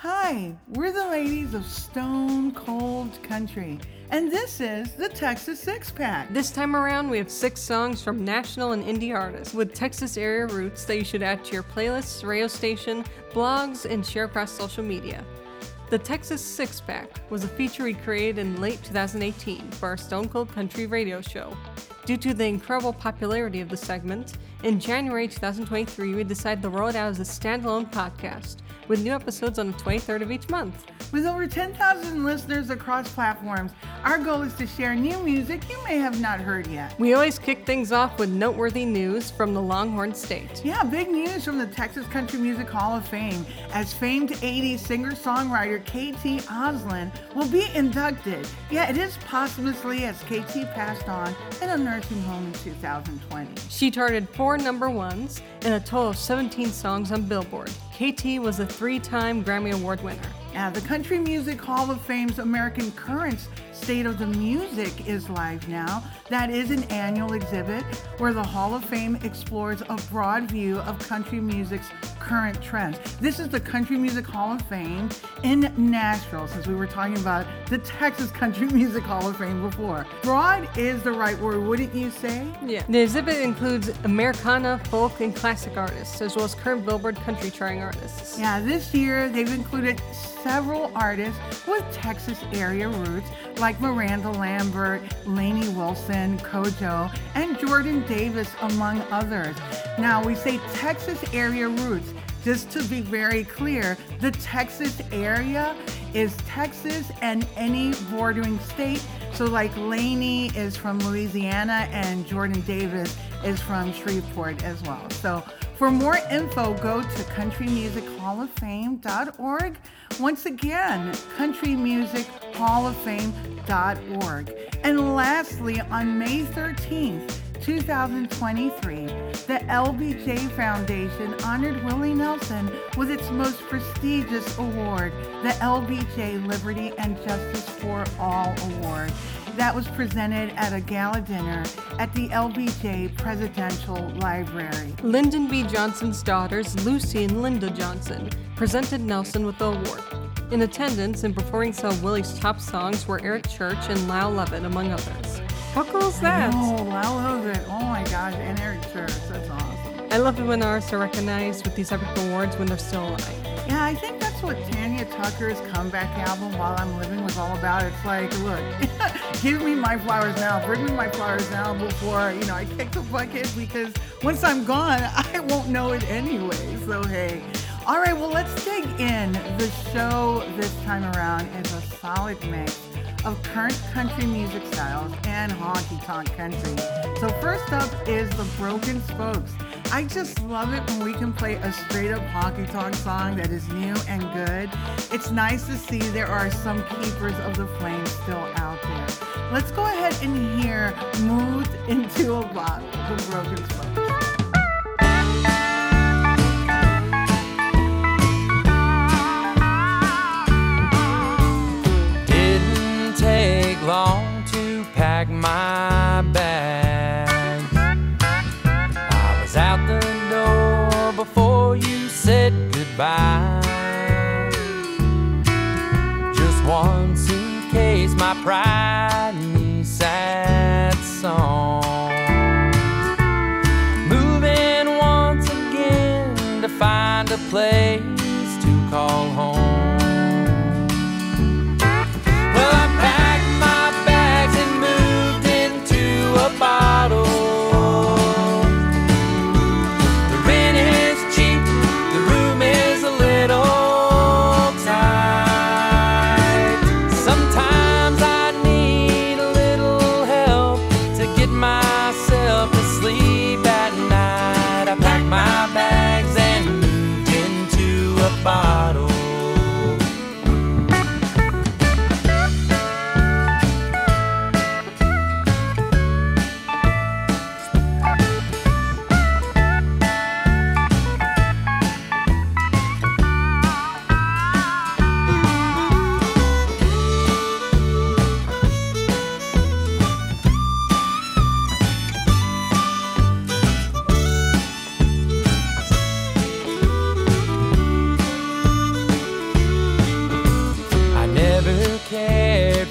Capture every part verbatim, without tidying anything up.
Hi, we're the ladies of Stone Cold Country, and this is the Texas Six Pack. This time around, we have six songs from national and indie artists with Texas area roots that you should add to your playlists, radio station, blogs, and share across social media. The Texas Six Pack was a feature we created in late two thousand eighteen for our Stone Cold Country radio show. Due to the incredible popularity of the segment, in January two thousand twenty-three, we decided to roll it out as a standalone podcast with new episodes on the twenty-third of each month. With over ten thousand listeners across platforms, our goal is to share new music you may have not heard yet. We always kick things off with noteworthy news from the Longhorn State. Yeah, big news from the Texas Country Music Hall of Fame, as famed eighties singer-songwriter K T Oslin will be inducted. Yeah, it is posthumously, as K T passed on in a nursing home in two thousand twenty. She charted four number ones and a total of seventeen songs on Billboard. K T was a three-time Grammy Award winner. Now, the Country Music Hall of Fame's American Currents State of the Music is live now. That is an annual exhibit where the Hall of Fame explores a broad view of country music's current trends. This is the Country Music Hall of Fame in Nashville, since we were talking about the Texas Country Music Hall of Fame before. Broad is the right word, wouldn't you say? Yeah. The exhibit includes Americana, folk, and classic artists, as well as current Billboard country charting artists. Yeah, this year they've included several artists with Texas area roots, like Miranda Lambert, Lainey Wilson, Cojo, and Jordan Davis, among others. Now, we say Texas area roots, just to be very clear, the Texas area is Texas and any bordering state. So like Lainey is from Louisiana and Jordan Davis is from Shreveport as well. So for more info, go to country music hall of fame dot org. Once again, country music hall of fame dot org. And lastly, on May thirteenth, twenty twenty-three, the L B J Foundation honored Willie Nelson with its most prestigious award, the L B J Liberty and Justice for All Award. That was presented at a gala dinner at the L B J Presidential Library. Lyndon B. Johnson's daughters, Lucy and Linda Johnson, presented Nelson with the award. In attendance and performing some of Willie's top songs were Eric Church and Lyle Lovett, among others. How cool is that? Oh, Lyle Lovett. Oh my gosh, and Eric Church. That's awesome. I love it when artists are recognized with these epic awards when they're still alive. Yeah, I think that's what Tanya Tucker's comeback album, While I'm Living, was all about. It's like, look, give me my flowers now, bring me my flowers now before, you know, I kick the bucket, because once I'm gone, I won't know it anyway. So, hey. All right, well, let's dig in. The show this time around is a solid mix of current country music styles and honky-tonk country. So first up is the Broken Spokes. I just love it when we can play a straight-up honky-tonk song that is new and good. It's nice to see there are some keepers of the flame still out there. Let's go ahead and hear Moved Into a Bottle, the Broken Spokes. Long to pack my bag. I was out the door before you said goodbye. Just one suitcase, my pride and sad songs. Moving once again to find a place to call home. Well, I packed bottle. The rent is cheap, the room is a little tight. Sometimes I need a little help to get myself to sleep at night. I pack my bags and moved into a bottle.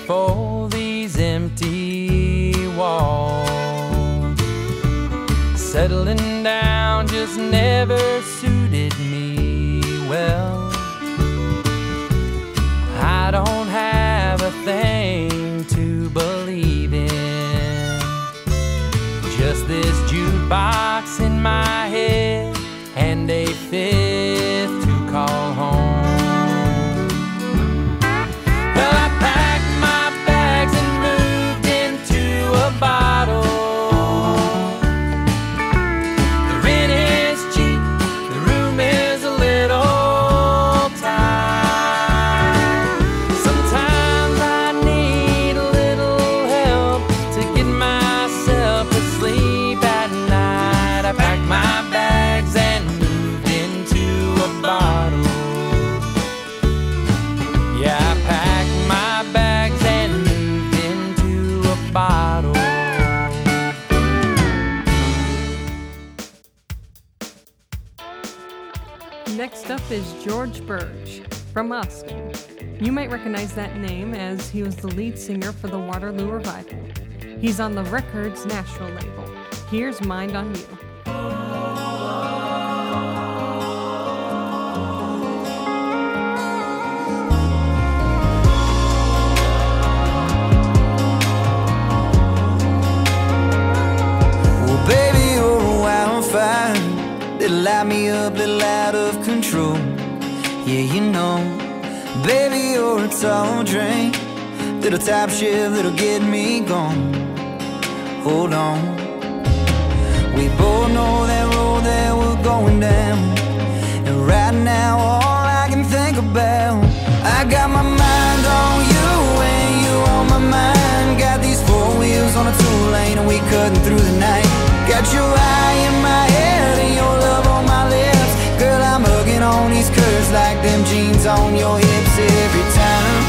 for these empty walls. Settling down just never suited me well. I don't have a thing to believe in, just this jukebox in my head and a fifth to call home. Next up is George Burge from Austin. You might recognize that name as he was the lead singer for the Waterloo Revival. He's on the Records Nashville label. Here's Mind on You. Well, baby, you're a wildfire. They light me up, they light up. Yeah, you know, baby, you're a tall drink, little top shelf that'll get me gone. Hold on. We both know that road that we're going down, and right now all I can think about, I got my mind on you and you on my mind. Got these four wheels on a two lane and we cutting through the night. Got your eye in my head and your love on my lips. Girl, I'm hugging on these curves like them jeans on your hips. Every time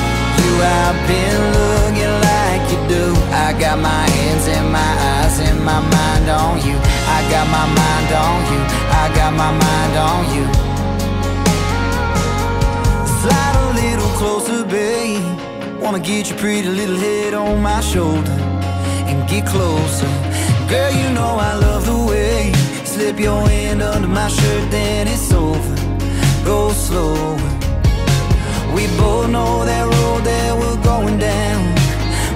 you, I've been looking like you do. I got my hands and my eyes and my mind on you. I got my mind on you. I got my mind on you. Slide a little closer, babe. Wanna get your pretty little head on my shoulder and get closer. Girl, you know I love the way. Slip your hand under my shirt, then it's over. Go slow. We both know that road that we're going down.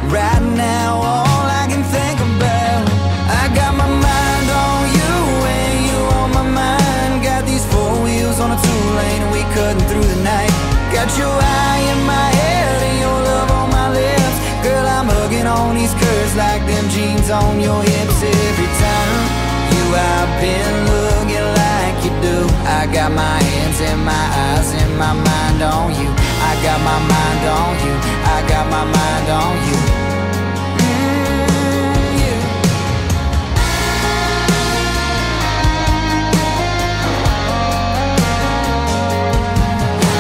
Right now, all I can think about, I got my mind on you and you on my mind. Got these four wheels on a two lane and we cutting through the night. Got your eye in my head and your love on my lips. Girl, I'm hugging on these curves like them jeans on your hips. Every time I've been looking like you do. I got my hands and my eyes and my mind on you. I got my mind on you. I got my mind on you. Mm, yeah.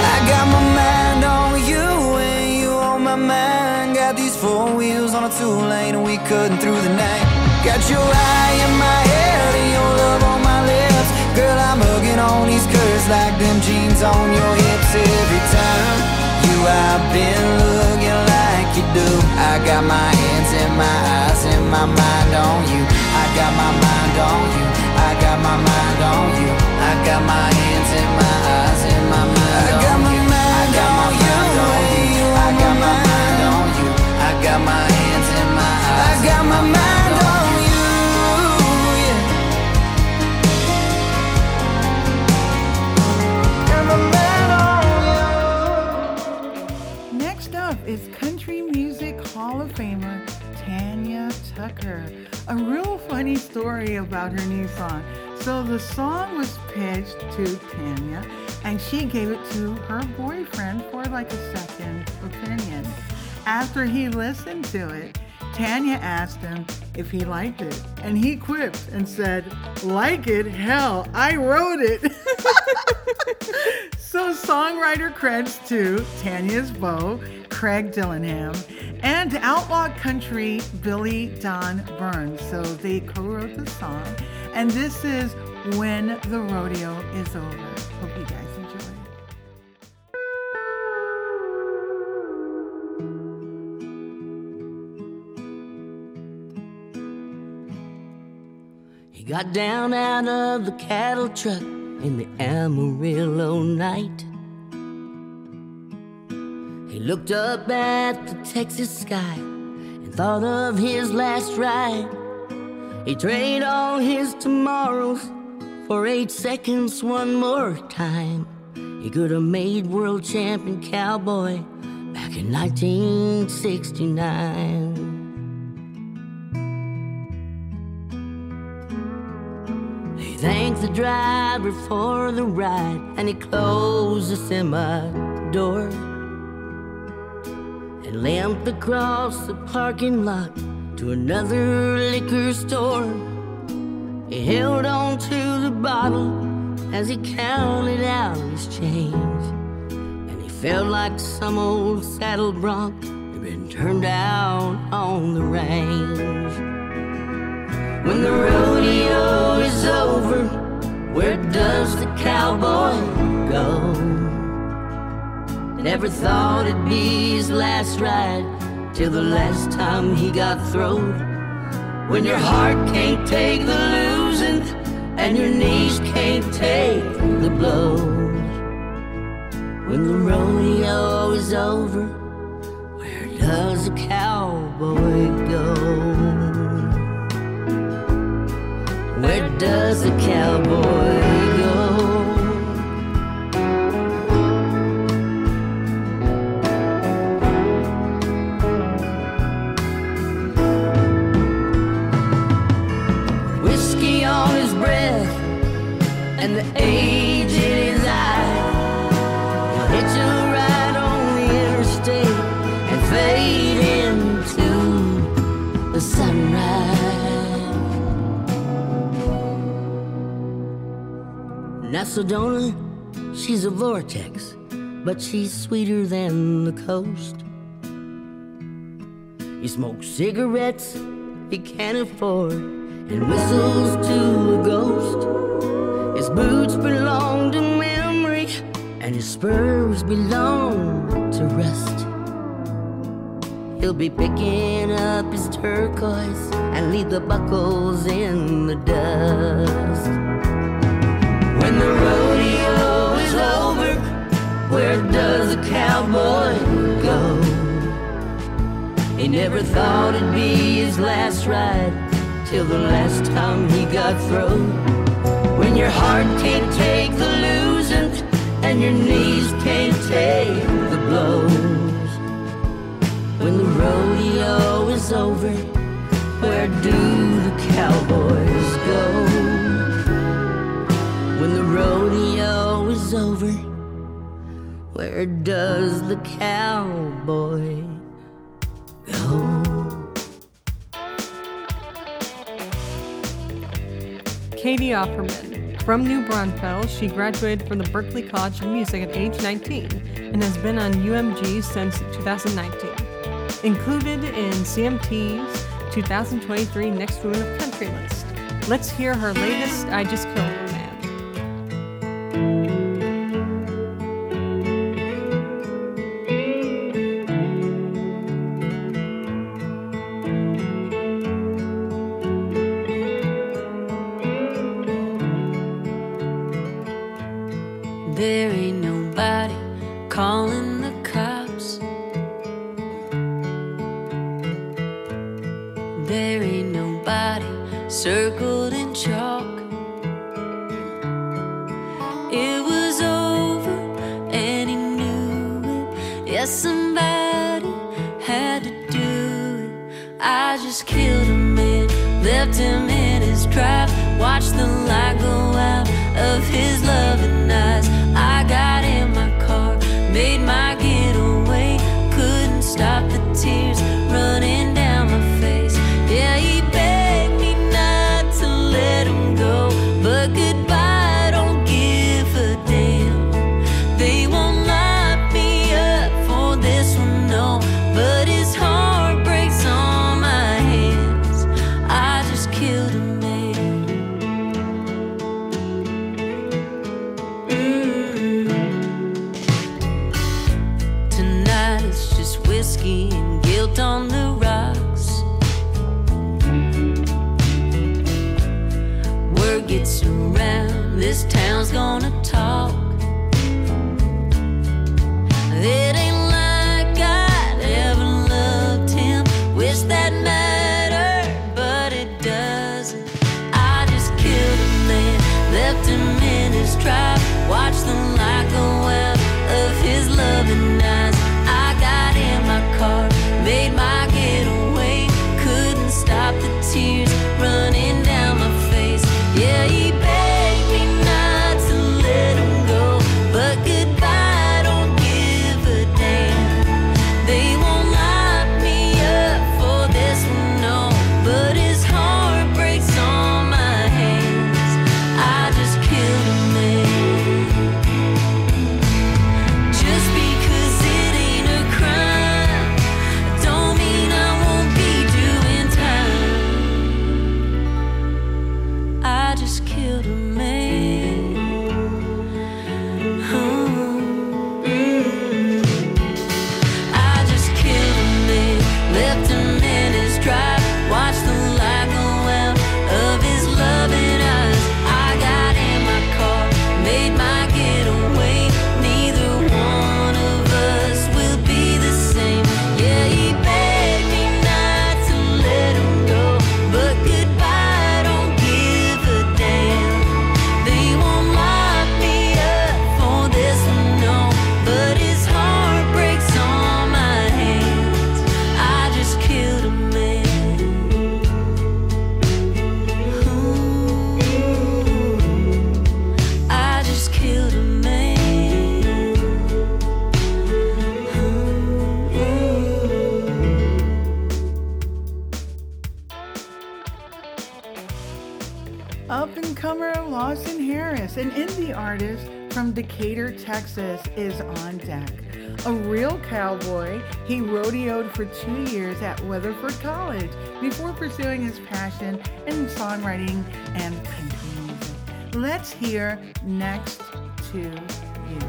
I got my mind on you and you on my mind. Got these four wheels on a two lane and we cutting through the night. Got your eye in my head and your love on my lips. Girl, I'm hugging on these curves like them jeans on your hips. Every time you, I've been looking like you do. I got my hands and my eyes and my mind on you. I got my mind on you. I got my mind on you. I got my hands and my eyes and my mind on you. I got my mind on you. I got my mind on you. I got my hands and my eyes. I got my mind on you. Is Country Music Hall of Famer Tanya Tucker. A real funny story about her new song. So the song was pitched to Tanya and she gave it to her boyfriend for like a second opinion. After he listened to it, Tanya asked him if he liked it and he quipped and said, "Like it? Hell, I wrote it." So songwriter creds to Tanya's beau, Craig Dillingham, and outlaw country Billy Don Burns. So they co-wrote the song. And this is When the Rodeo Is Over. Hope you guys enjoy. He got down out of the cattle truck in the Amarillo night. He looked up at the Texas sky and thought of his last ride. He traded all his tomorrows for eight seconds one more time. He could have made world champion cowboy back in nineteen sixty-nine. Thanked the driver for the ride, and he closed the semi door and limped across the parking lot to another liquor store. He held on to the bottle as he counted out his change, and he felt like some old saddle bronc had been turned out on the range. When the rodeo is over, where does the cowboy go? Never thought it'd be his last ride till the last time he got thrown. When your heart can't take the losing and your knees can't take the blows. When the rodeo is over, where does the cowboy go? Where does the cowboy go? Whiskey on his breath and the age in his eye. He'll hitch a ride on the interstate and fade into the sunrise. Now Sedona, she's a vortex, but she's sweeter than the coast. He smokes cigarettes he can't afford and whistles to a ghost. His boots belong to memory and his spurs belong to rust. He'll be picking up his turquoise and leave the buckles in the dust. When the rodeo is over, where does the cowboy go? He never thought it'd be his last ride till the last time he got thrown. When your heart can't take the losing and your knees can't take the blows. When the rodeo is over, where do the cowboys go? When the rodeo is over, where does the cowboy go? Katie Opperman. From New Braunfels, she graduated from the Berklee College of Music at age nineteen and has been on U M G since two thousand nineteen. Included in C M T's two thousand twenty-three Next Women of Country list. Let's hear her latest, I Just Killed Her Man. gets around, this town's gonna talk. It ain't like I ever loved him. Wish that mattered, but it doesn't. I just killed a man, left him in his tribe, watched the light go out of his loving eyes. I got in my car, made my getaway, couldn't stop the tears running down my face. Yeah, he begged me not to let him go, but goodbye, don't give a damn. They won't lock me up for this one, no, but his heart breaks on my hands. I just killed a man, just because it ain't a crime, don't mean I won't be doing time. I just killed a man. Oh, mm. I just killed a man, left him in his drive, watched the light go out of his loving eyes. I got in my car, made my getaway, neither one of us will be the same. Yeah, he begged me not to let him go, but goodbye, don't give a damn. They won't lock me up for this one, no, but his heart breaks on my hands. I just killed a man. Ooh, I just killed a man. Up and comer Lawson Harris, an indie artist from Decatur, Texas, is on deck. A real cowboy, he rodeoed for two years at Weatherford College before pursuing his passion in songwriting and country music. Let's hear Next to You.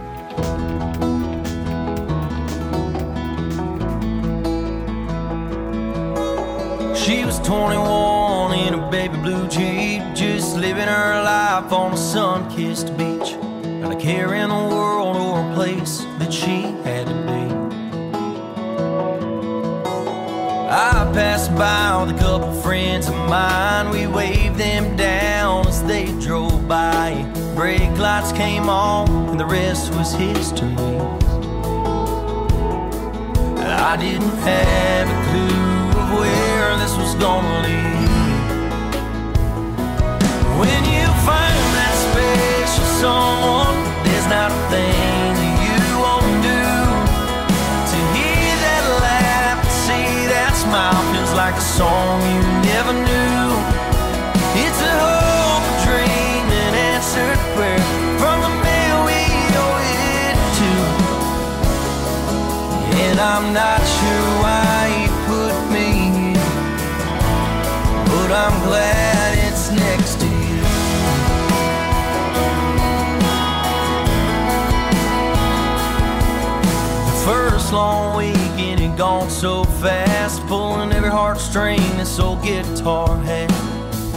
She was twenty-one in a baby blue Jeep, just living her life on a sun-kissed beach. Not a care in the world or a place that she had to be. I passed by with a couple friends of mine, we waved them down as they drove by. Brake lights came on and the rest was history. I didn't have a clue of where this was gonna lead. When you find that special someone, there's not a thing that you won't do. To hear that laugh, to see that smile, feels like a song you never knew. It's a hope, a dream, an answered prayer from the man we owe it to. And I'm not sure why he put me here, but I'm glad it's next to you. The first long weekend had gone so fast, pulling every heartstring this old guitar had.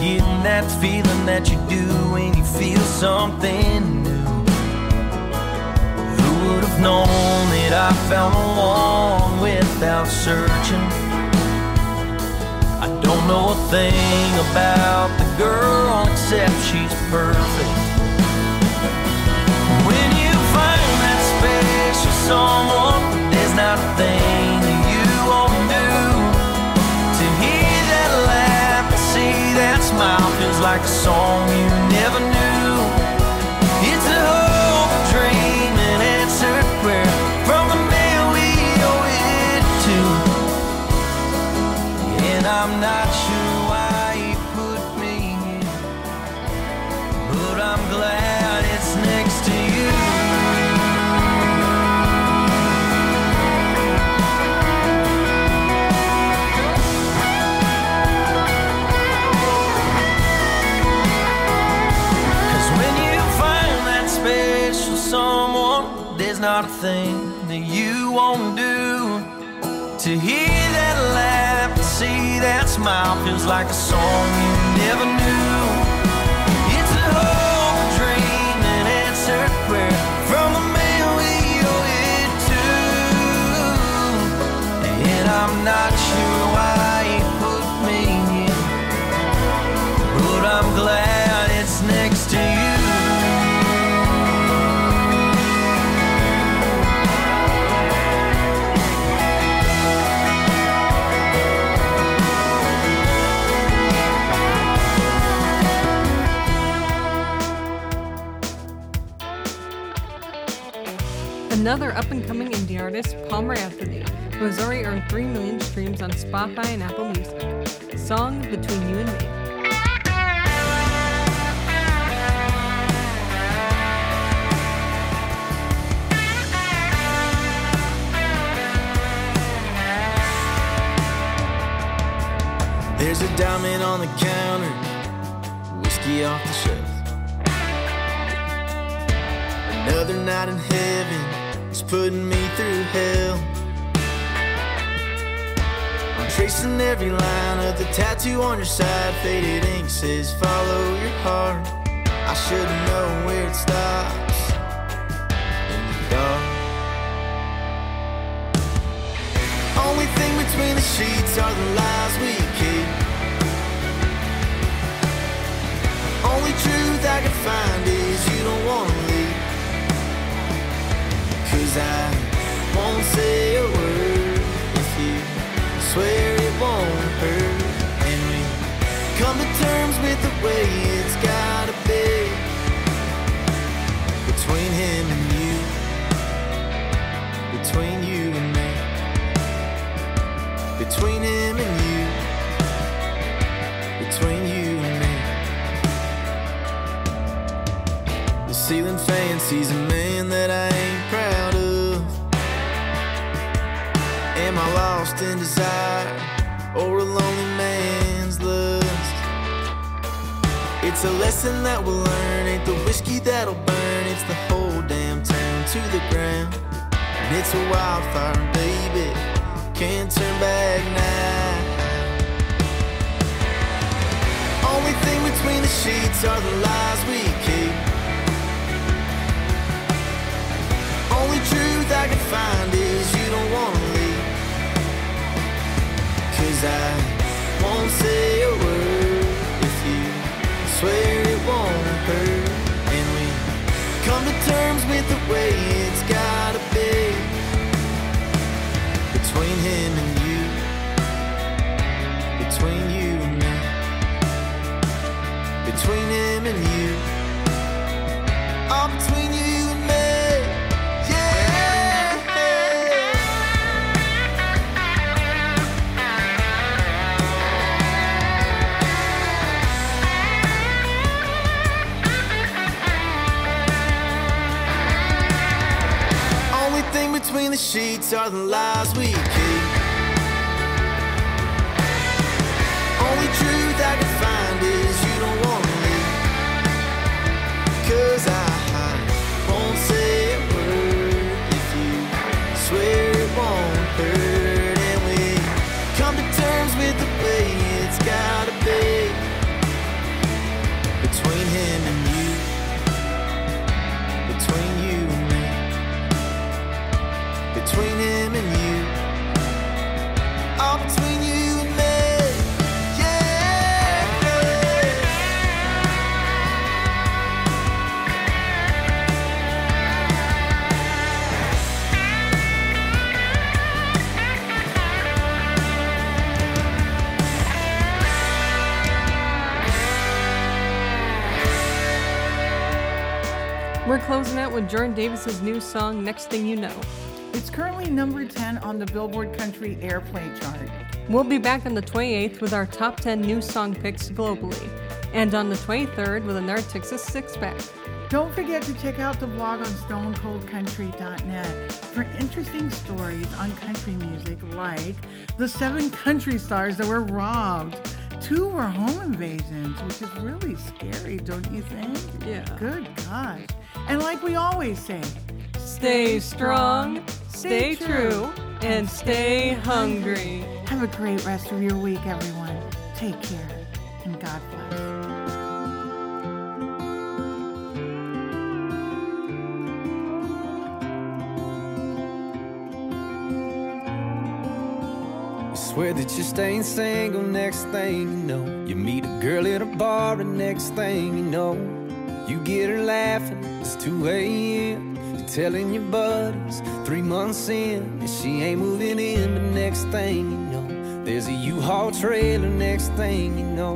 Getting that feeling that you do when you feel something new. Who would have known that I found the one without searching? I don't know a thing about the girl except she's perfect. When you find that special someone, there's not a thing that you won't do. To hear that laugh, to see that smile, feels like a song you never knew. It's a hope, a dream, an answered prayer from the man we owe it to. I'm not sure why he put me in, but I'm glad it's next to you. Cause when you find that special someone, there's not a thing that you won't do. To hear that laugh, to see that smile, feels like a song you never knew. It's a up-and-coming indie artist Palmer Anthony, who has already earned three million streams on Spotify and Apple Music. Song Between You and Me. There's a diamond on the counter, whiskey off the shelf. Another night in heaven is putting me through hell. I'm tracing every line of the tattoo on your side. Faded ink says follow your heart. I should know where it stops in the dark. Only thing between the sheets are the lies we keep. Only truth I can find is you don't wanna leave. Cause I won't say a word if you swear it won't hurt. And we come to terms with the way it's gotta be between him and you, between you and me. Between him and you, between you and me. The ceiling fan sees a man that I ain't proud of. Am I lost in desire or a lonely man's lust? It's a lesson that we'll learn, ain't the whiskey that'll burn. It's the whole damn town to the ground, and it's a wildfire, baby. Can't turn back now. Only thing between the sheets are the lies we keep. Only truth I can find is you don't wanna leave. Cause I won't say a word if you swear it won't hurt. And we come to terms with the way it's gotta be. Between him and you, between you and me, between him and you, I'm between you and me, yeah. Only thing between the sheets are the lies we keep. Only truth I can find is you don't want me. Cause I, I won't say a word if you swear it won't hurt. And we come to terms with the way it's gotta be. Between him and you, between you and me, between him and you, all between you. We're closing out with Jordan Davis's new song, Next Thing You Know. It's currently number ten on the Billboard Country Airplay chart. We'll be back on the twenty-eighth with our top ten new song picks globally, and on the twenty-third with another Texas Six Pack. Don't forget to check out the blog on Stone Cold Country dot net for interesting stories on country music, like the seven country stars that were robbed. Two were home invasions, which is really scary, don't you think? Yeah. Good gosh. And like we always say, stay strong, stay, stay true, and, and stay hungry. Have a great rest of your week, everyone. Take care, and God bless. Swear that you're staying single, next thing you know, you meet a girl at a bar, and next thing you know, you get her laughing. It's two a.m. You're telling your buddies three months in, and she ain't moving in. But next thing you know, there's a U-Haul trailer. Next thing you know,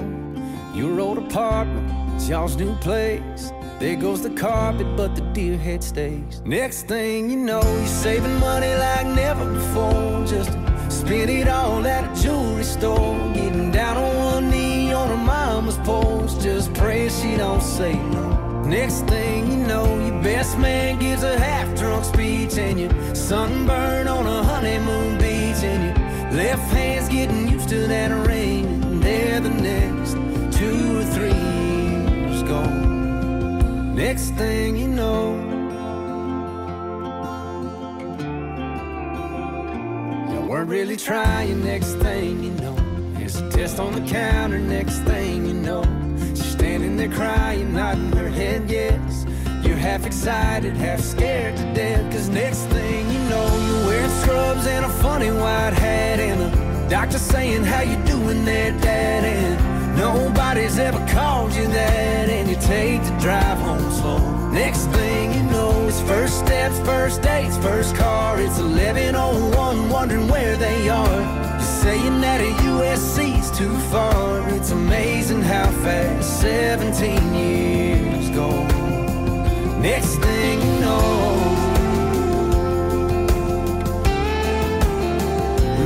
your old apartment, y'all's new place. There goes the carpet, but the deer head stays. Next thing you know, you're saving money like never before. Just spend it all at a jewelry store. Getting down on one knee on her mama's porch, just praying she don't say no. Next thing you know, your best man gives a half-drunk speech, and your sunburn on a honeymoon beach, and your left hand's getting used to that rain. And there the next two or three years gone. Next thing you know, you weren't really trying. Next thing you know, there's a test on the counter. Next thing you know, she's standing there crying, nodding her head yes. You're half excited, half scared to death. Cause next thing you know, you're wearing scrubs and a funny white hat, and a doctor saying how you doing there, Dad, and nobody's ever called you that, and you take the drive home slow. Next thing you know, it's first steps, first dates, first car. It's eleven oh one, wondering where they are. You're saying that a U S C's too far. It's amazing how fast seventeen years go. Next thing you know,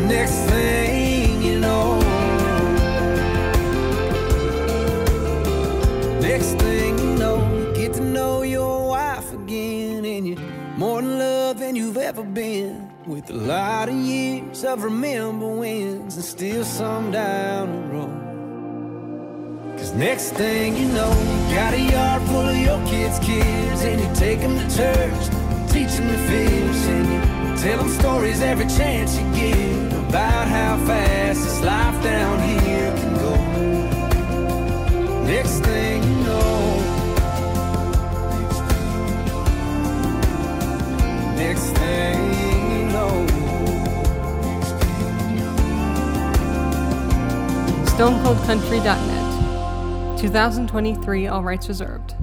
next thing you know, next thing you know, you get to know your wife again, and you're more in love than you've ever been, with a lot of years of remember wins, and still some down the road. Cause next thing you know, you got a yard full of your kids' kids, and you take them to church, teach them to fish, and you tell them stories every chance you get, about how fast this life down here can go. Next thing you know, next thing you know. Stone Cold Country dot net, two thousand twenty-three, all rights reserved.